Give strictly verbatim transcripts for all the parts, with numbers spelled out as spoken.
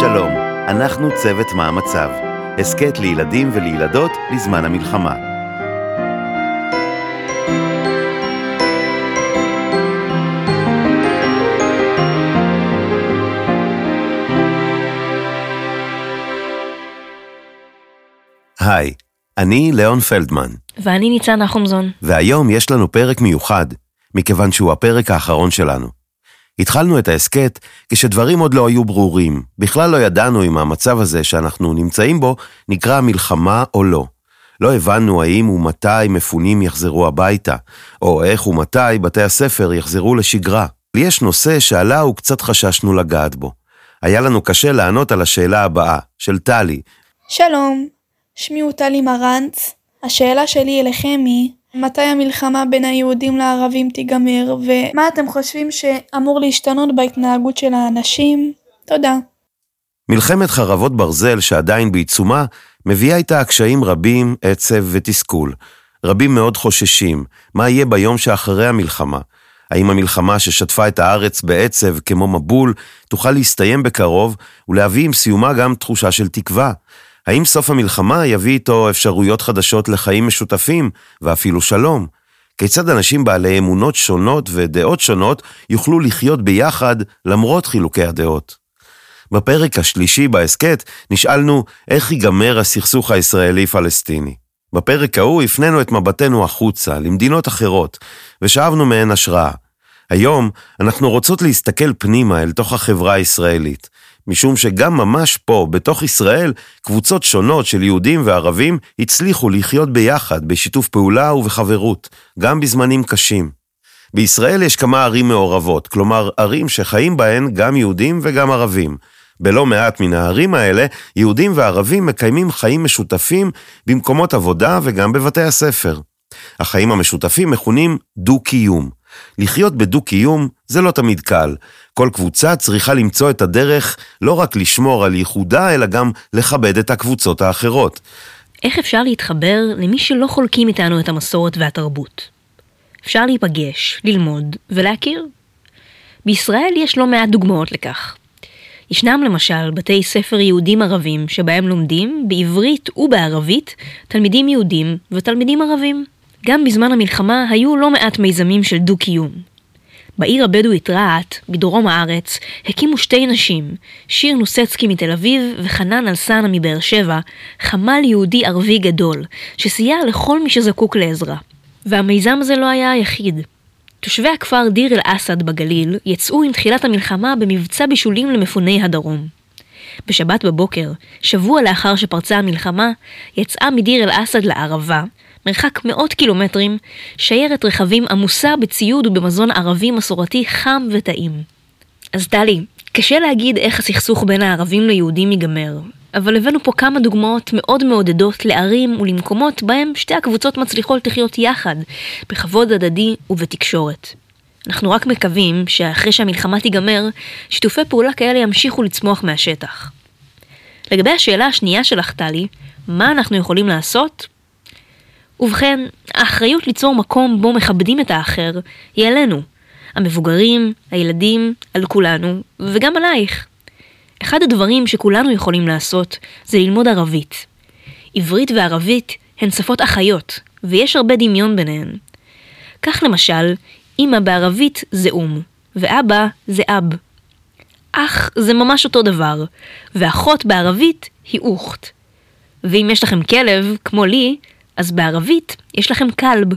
שלום, אנחנו צוות מה המצב, הסקט לילדים ולילדות לזמן המלחמה. היי, אני ליאון פלדמן. ואני ניצן חומזון. והיום יש לנו פרק מיוחד, מכיוון שהוא הפרק האחרון שלנו. התחלנו את העסקת כשדברים עוד לא היו ברורים, בכלל לא ידענו אם המצב הזה שאנחנו נמצאים בו נקרא מלחמה או לא. לא הבנו האם ומתי מפונים יחזרו הביתה, או איך ומתי בתי הספר יחזרו לשגרה. יש נושא שעלה וקצת חששנו לגעת בו. היה לנו קשה לענות על השאלה הבאה, של טלי. שלום, שמי הוא טלי מרנץ. השאלה שלי אליכם היא, מתי המלחמה בין היהודים לערבים תיגמר, ומה אתם חושבים שאמור להשתנות בהתנהגות של האנשים? תודה. מלחמת חרבות ברזל שעדיין בעיצומה, מביאה איתה הקשיים רבים, עצב ותסכול. רבים מאוד חוששים, מה יהיה ביום שאחרי המלחמה? האם המלחמה ששטפה את הארץ בעצב כמו מבול, תוכל להסתיים בקרוב ולהביא עם סיומה גם תחושה של תקווה? האם סוף המלחמה יביא איתו אפשרויות חדשות לחיים משותפים ואפילו שלום? כיצד אנשים בעלי אמונות שונות ודעות שונות יוכלו לחיות ביחד למרות חילוקי הדעות? בפרק השלישי בהסקט נשאלנו איך ייגמר הסכסוך הישראלי-פלסטיני. בפרק ההוא הפנינו את מבטנו החוצה למדינות אחרות ושאבנו מהן השראה. היום אנחנו רוצות להסתכל פנימה אל תוך החברה הישראלית. משום שגם ממש פה, בתוך ישראל, קבוצות שונות של יהודים וערבים הצליחו לחיות ביחד, בשיתוף פעולה ובחברות, גם בזמנים קשים. בישראל יש כמה ערים מעורבות, כלומר ערים שחיים בהן גם יהודים וגם ערבים. בלא מעט מן הערים האלה, יהודים וערבים מקיימים חיים משותפים במקומות עבודה וגם בבתי הספר. החיים המשותפים מכונים דו-קיום. לחיות בדו-קיום זה לא תמיד קל. כל קבוצה צריכה למצוא את הדרך לא רק לשמור על ייחודה, אלא גם לכבד את הקבוצות האחרות. איך אפשר להתחבר למי שלא חולקים איתנו את המסורת והתרבות? אפשר להיפגש, ללמוד ולהכיר. בישראל יש לא מעט דוגמאות לכך. ישנם למשל בתי ספר יהודים ערבים שבהם לומדים בעברית ובערבית תלמידים יהודים ותלמידים ערבים. גם בזמן המלחמה היו לא מעט מיזמים של דו-קיום. בעיר הבדואית רהט, בדרום הארץ, הקימו שתי נשים, שיר נוסצקי מתל אביב וחנן אלסנה מבאר שבע, חמ"ל יהודי ערבי גדול, שסייע לכל מי שזקוק לעזרה. והמיזם הזה לא היה היחיד. תושבי הכפר דיר אל-אסד בגליל יצאו עם תחילת המלחמה במבצע בישולים למפוני הדרום. בשבת בבוקר, שבוע לאחר שפרצה המלחמה, יצאה מדיר אל-אסד לערבה, מרחק מאות קילומטרים, שיירת רכבים עמוסה בציוד ובמזון ערבי מסורתי חם וטעים. אז טלי, קשה להגיד איך הסכסוך בין הערבים ליהודים ייגמר, אבל הבאנו פה כמה דוגמאות מאוד מעודדות לערים ולמקומות בהם שתי הקבוצות מצליחות לחיות יחד, בכבוד הדדי ובתקשורת. אנחנו רק מקווים שאחרי שהמלחמה תיגמר, שיתופי פעולה כאלה ימשיכו לצמוח מהשטח. לגבי השאלה השנייה שלך, טלי, מה אנחנו יכולים לעשות? ובכן, האחריות ליצור מקום בו מכבדים את האחר היא עלינו, המבוגרים, הילדים, על כולנו, וגם עלייך. אחד הדברים שכולנו יכולים לעשות זה ללמוד ערבית. עברית וערבית הן שפות אחיות, ויש הרבה דמיון ביניהן. כך למשל, אמא בערבית זה אום, ואבא זה אב. אח זה ממש אותו דבר, ואחות בערבית היא אוכת. ואם יש לכם כלב, כמו לי, אז בערבית יש לכם כלב.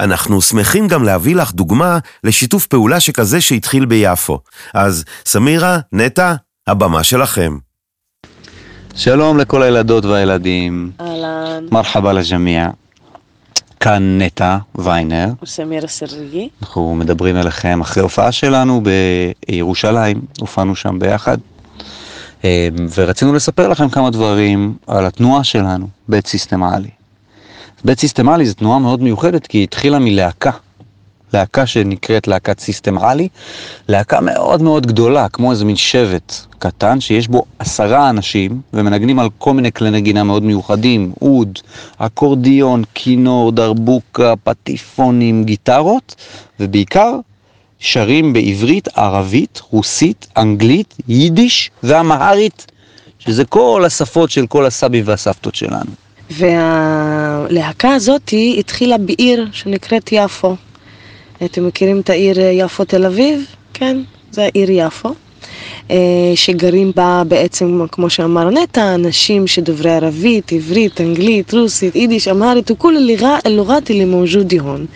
אנחנו שמחים גם להביא לך דוגמה לשיתוף פעולה שכזה שהתחיל ביפו. אז סמירה, נטה, הבמה שלכם. שלום לכל הילדות והילדים. אהלן. מרחבה לג'מיע. כאן נטה ויינר. וסמיר סרגי. אנחנו מדברים אליכם אחרי הופעה שלנו בירושלים. הופענו שם ביחד. ורצינו לספר לכם כמה דברים על התנועה שלנו, בית סיסטמלי. בית סיסטמלי זו תנועה מאוד מיוחדת, כי היא התחילה מלהקה, להקה שנקראת להקת סיסטמלי, להקה מאוד מאוד גדולה, כמו איזה מין שבט קטן, שיש בו עשרה אנשים, ומנגנים על כל מיני כלי נגינה מאוד מיוחדים, אוד, אקורדיון, כינור, דרבוקה, פטיפונים, גיטרות, ובעיקר שרים בעברית, ערבית, רוסית, אנגלית, יידיש ואמהרית, שזה כל השפות של כל הסבים והסבתות שלנו. והלהקה הזאת התחילה בעיר שנקראת יפו. אתם מכירים את העיר יפו תל אביב? כן, זה העיר יפו. שגרים בה בעצם, כמו שאמר נטע, אנשים שדוברי ערבית, עברית, אנגלית, רוסית, יידיש, אמהרית, וכל לוראתי למווג'ודי הון.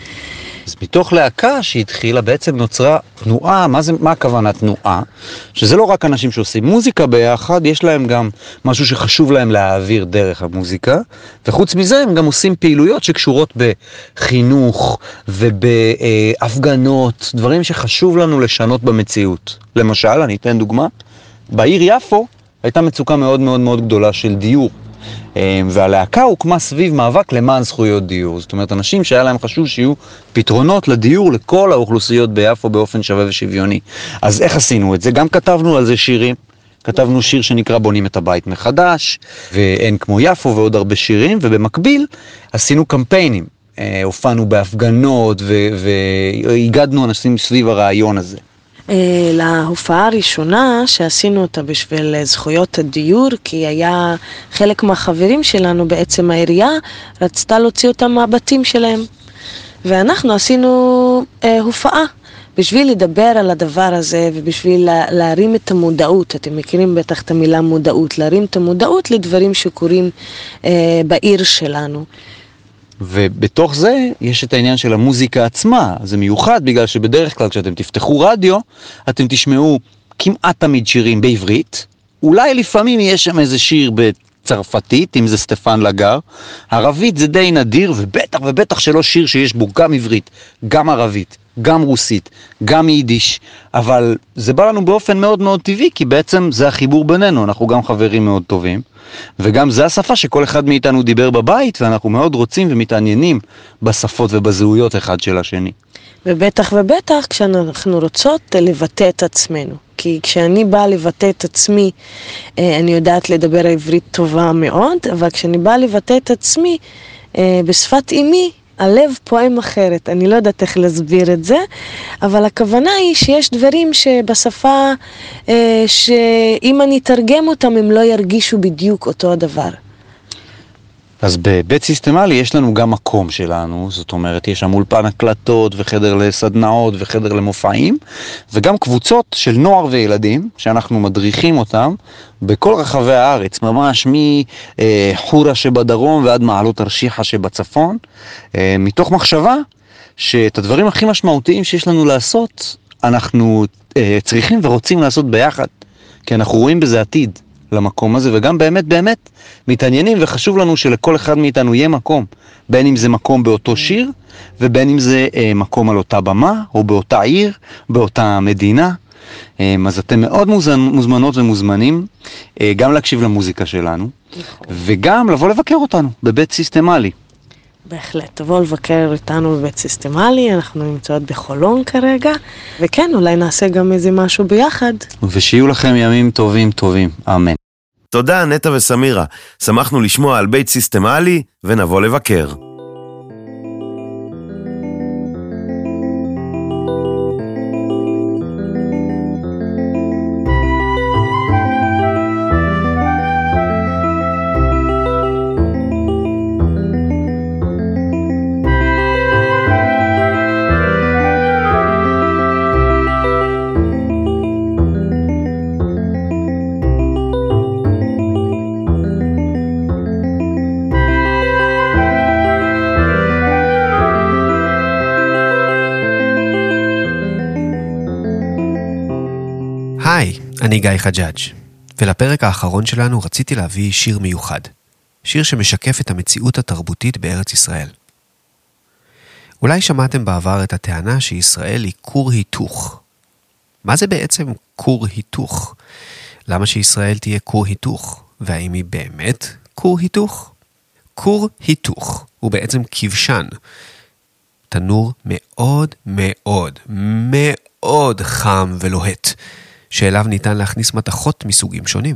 אז מתוך להקה שהתחילה בעצם נוצרה תנועה. מה, זה, מה הכוונה תנועה? שזה לא רק אנשים שעושים מוזיקה ביחד, יש להם גם משהו שחשוב להם להעביר דרך המוזיקה, וחוץ מזה הם גם עושים פעילויות שקשורות בחינוך ובהפגנות, דברים שחשוב לנו לשנות במציאות. למשל, אני אתן דוגמה, בעיר יפו הייתה מצוקה מאוד מאוד מאוד גדולה של דיור, והלהקה הוקמה סביב מאבק למען זכויות דיור. זאת אומרת, אנשים שהיה להם חשוב שיהיו פתרונות לדיור לכל האוכלוסיות ביפו באופן שווה ושוויוני. אז איך עשינו את זה? גם כתבנו על זה שירים. כתבנו שיר שנקרא בונים את הבית מחדש, ואין כמו יפו, ועוד הרבה שירים, ובמקביל עשינו קמפיינים. הופענו בהפגנות והגדנו אנשים סביב הרעיון הזה. להופעה הראשונה שעשינו אותה בשביל זכויות הדיור, כי היה חלק מהחברים שלנו, בעצם העירייה רצתה להוציא אותם מהבתים שלהם, ואנחנו עשינו אה, הופעה בשביל לדבר על הדבר הזה ובשביל לה, להרים את המודעות. אתם מכירים בטח את המילה מודעות, להרים את המודעות לדברים שקורים אה, בעיר שלנו. ובתוך זה יש את העניין של המוזיקה עצמה. זה מיוחד בגלל שבדרך כלל כשאתם תפתחו רדיו, אתם תשמעו כמעט תמיד שירים בעברית, אולי לפעמים יש שם איזה שיר בצרפתית, אם זה סטפן לגר. ערבית זה די נדיר, ובטח ובטח שלא שיר שיש בו גם עברית, גם ערבית, גם רוסית, גם יידיש, אבל זה בא לנו באופן מאוד מאוד טבעי, כי בעצם זה החיבור בינינו, אנחנו גם חברים מאוד טובים, וגם זה השפה שכל אחד מאיתנו דיבר בבית, ואנחנו מאוד רוצים ומתעניינים בשפות ובזהויות אחד של השני. ובטח ובטח כשאנחנו רוצות לבטא את עצמנו, כי כשאני באה לבטא את עצמי, אני יודעת לדבר עברית טובה מאוד, אבל כשאני באה לבטא את עצמי בשפת אמי, הלב פועם אחרת. אני לא יודעת איך להסביר את זה, אבל הכוונה היא שיש דברים שבשפה, אה, שאם אני אתרגם אותם, הם לא ירגישו בדיוק אותו הדבר. אז בבית סיסטמלי יש לנו גם מקום שלנו, זאת אומרת, יש שם אולפן הקלטות וחדר לסדנאות וחדר למופעים, וגם קבוצות של נוער וילדים שאנחנו מדריכים אותם בכל רחבי הארץ, ממש מחורה שבדרום ועד מעלות הרשיחה שבצפון, מתוך מחשבה שאת הדברים הכי משמעותיים שיש לנו לעשות, אנחנו צריכים ורוצים לעשות ביחד, כי אנחנו רואים בזה עתיד. למקום הזה, וגם באמת באמת מתעניינים, וחשוב לנו שלכל אחד מאיתנו יהיה מקום, בין אם זה מקום באותו שיר, ובין אם זה אה, מקום על אותה במה, או באותה עיר, באותה מדינה. אה, אז אתם מאוד מוזמנ, מוזמנות ומוזמנים, אה, גם להקשיב למוזיקה שלנו, נכון. וגם לבוא לבקר אותנו בבית סיסטמלי. בהחלט, תבואו לבקר איתנו בבית סיסטמלי, אנחנו נמצאות בחולון כרגע, וכן, אולי נעשה גם איזה משהו ביחד. ושיהיו לכם ימים טובים טובים, אמן. תודה נטע וסמירה, שמחנו לשמוע על בית סיסטמלי ונבוא לבקר. אני גיא חג'אג', ולפרק האחרון שלנו רציתי להביא שיר מיוחד, שיר שמשקף את המציאות התרבותית בארץ ישראל. אולי שמעתם בעבר את הטענה שישראל היא כור היתוך. מה זה בעצם כור היתוך? למה שישראל תהיה כור היתוך? והאם היא באמת כור היתוך? כור היתוך הוא בעצם כבשן, תנור מאוד מאוד מאוד חם ולוהט, שאליו ניתן להכניס מתחות מסוגים שונים.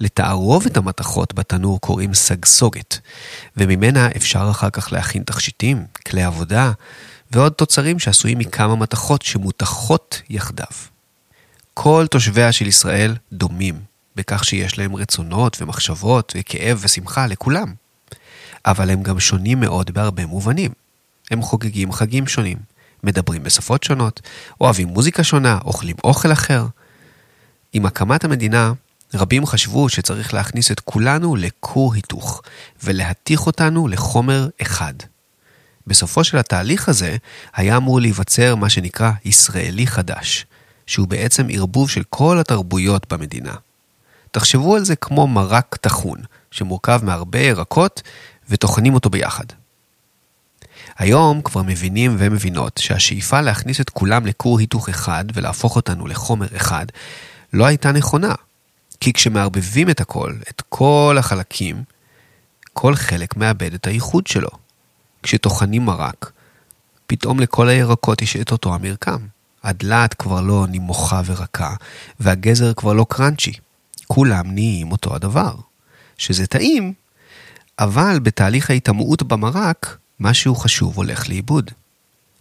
לתערוב את המתחות בתנור קוראים סגסוגת, וממנה אפשר אחר כך להכין תכשיטים, כלי עבודה ועוד תוצרים שעשויים מכמה מתכות שמותכות יחדיו. כל תושביה של ישראל דומים, בכך שיש להם רצונות ומחשבות וכאב ושמחה לכולם. אבל הם גם שונים מאוד בהרבה מובנים. הם חוגגים חגים שונים, מדברים בשפות שונות, אוהבים מוזיקה שונה, אוכלים אוכל אחר. עם הקמת המדינה, רבים חשבו שצריך להכניס את כולנו לכור היתוך, ולהתיך אותנו לחומר אחד. בסופו של התהליך הזה, היה אמור להיווצר מה שנקרא ישראלי חדש, שהוא בעצם ערבוב של כל התרבויות במדינה. תחשבו על זה כמו מרק תחון, שמורכב מהרבה ירקות ותוכנים אותו ביחד. היום כבר מבינים ומבינות שהשאיפה להכניס את כולם לכור היתוך אחד ולהפוך אותנו לחומר אחד לא הייתה נכונה, כי כשמערבבים את הכל, את כל החלקים, כל חלק מאבד את הייחוד שלו. כשתוכנים מרק, פתאום לכל הירקות יש את אותו המרקם. הדלת כבר לא נימוכה ורקה, והגזר כבר לא קרנצ'י. כולם נהיים אותו הדבר. שזה טעים, אבל בתהליך ההתאמות במרק, משהו חשוב הולך לאיבוד.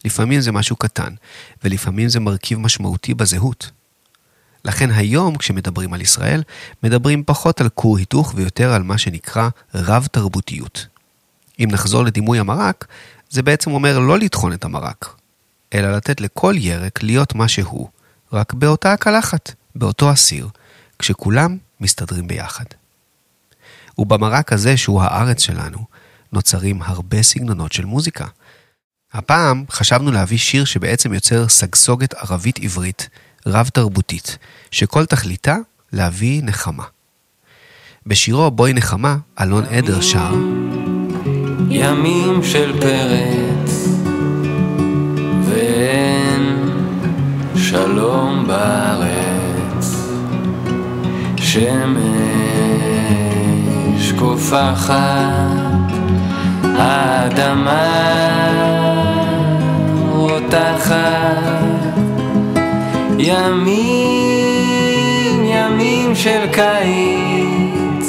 לפעמים זה משהו קטן, ולפעמים זה מרכיב משמעותי בזהות. לכן היום כשמדברים על ישראל, מדברים פחות על כור היתוך ויותר על מה שנקרא רב תרבותיות. אם נחזור לדימוי המרק, זה בעצם אומר לא לטחון את המרק, אלא לתת לכל ירק להיות מה שהוא, רק באותה הקלחת, באותו הסיר, כשכולם מסתדרים ביחד. ובמרק הזה שהוא הארץ שלנו, נוצרים הרבה סגנונות של מוזיקה. הפעם חשבנו להביא שיר שבעצם יוצר סגסוגת ערבית עברית, רב תרבותית, שכל תכליתה להביא נחמה. בשירו בואי נחמה, אלון עדר שר ימים של פרץ ואין שלום בארץ, שמש קופחת, האדמה רותחת, ימים, ימים של קיץ,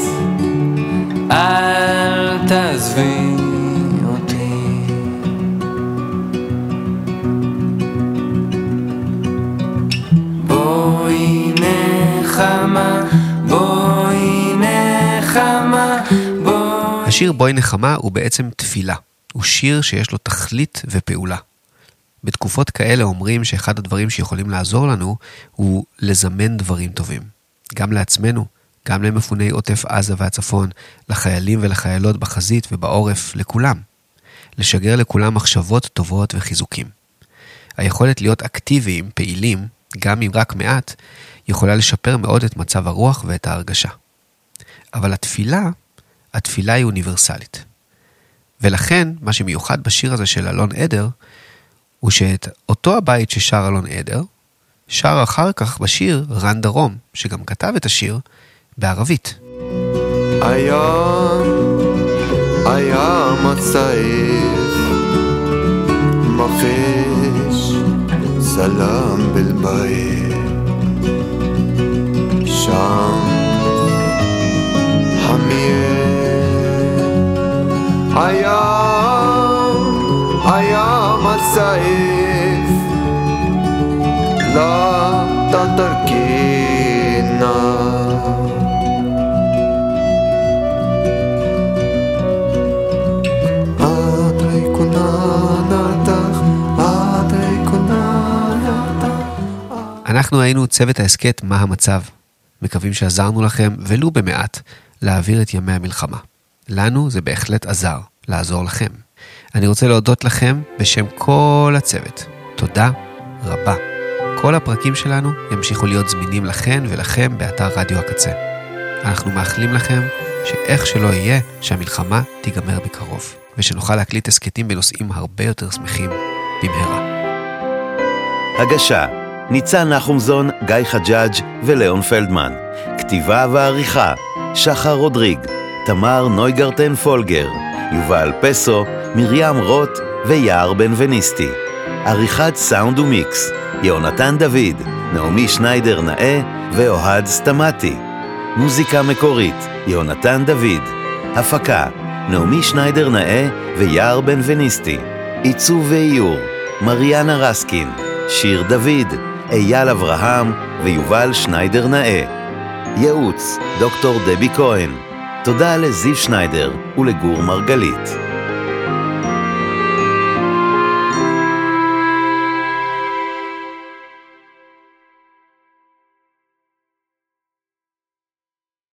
אל תעזבי אותי. בואי נחמה, בואי נחמה, בואי... השיר בואי נחמה הוא בעצם תפילה. הוא שיר שיש לו תכלית ופעולה. בתקופות כאלה אומרים שאחד הדברים שיכולים לעזור לנו הוא לזמן דברים טובים. גם לעצמנו, גם למפוני עוטף עזה והצפון, לחיילים ולחיילות בחזית ובעורף, לכולם. לשגר לכולם מחשבות טובות וחיזוקים. היכולת להיות אקטיביים, פעילים, גם אם רק מעט, יכולה לשפר מאוד את מצב הרוח ואת ההרגשה. אבל התפילה, התפילה היא אוניברסלית. ולכן, מה שמיוחד בשיר הזה של אלון עדר, הוא שאת אותו הבית ששר אלון עדר, שר אחר כך בשיר רן דרום, שגם כתב את השיר בערבית. היה, היה מצעיף, מחיש, סלם בלבית, שם, חמיר, היה, היה מצעיף, לא תתרקינה. אנחנו היינו צוות העסקת מה המצב. מקווים שעזרנו לכם, ולו במעט, להעביר את ימי המלחמה. לנו זה בהחלט עזר, לעזור לכם. אני רוצה להודות לכם בשם כל הצוות. תודה רבה. כל הפרקים שלנו ימשיכו להיות זמינים לכן ולכם באתר רדיו הקצה. אנחנו מאחלים לכם שאיך שלא יהיה, שהמלחמה תיגמר בקרוב, ושנוכל להקליט הסקטים בנושאים הרבה יותר שמחים במהרה. הגשה, ניצן חומזון, גיא חג'אג' ולאון פלדמן. כתיבה ועריכה, שחר רודריג, תמר נויגרטן פולגר, יובל פסו, מרים רוט ויער בן וניסטי. עריכת סאונד ומיקס, יונתן דוד, נעמי שניידר נאה ואוהד סטמטי. מוזיקה מקורית, יונתן דוד. הפקה, נעמי שניידר נאה ויער בן וניסטי. עיצוב ואיור, מריאנה רסקין, שיר דוד, אייל אברהם ויובל שניידר נאה. ייעוץ, דוקטור דבי כהן. תודה לזיו שניידר ולגור מרגלית.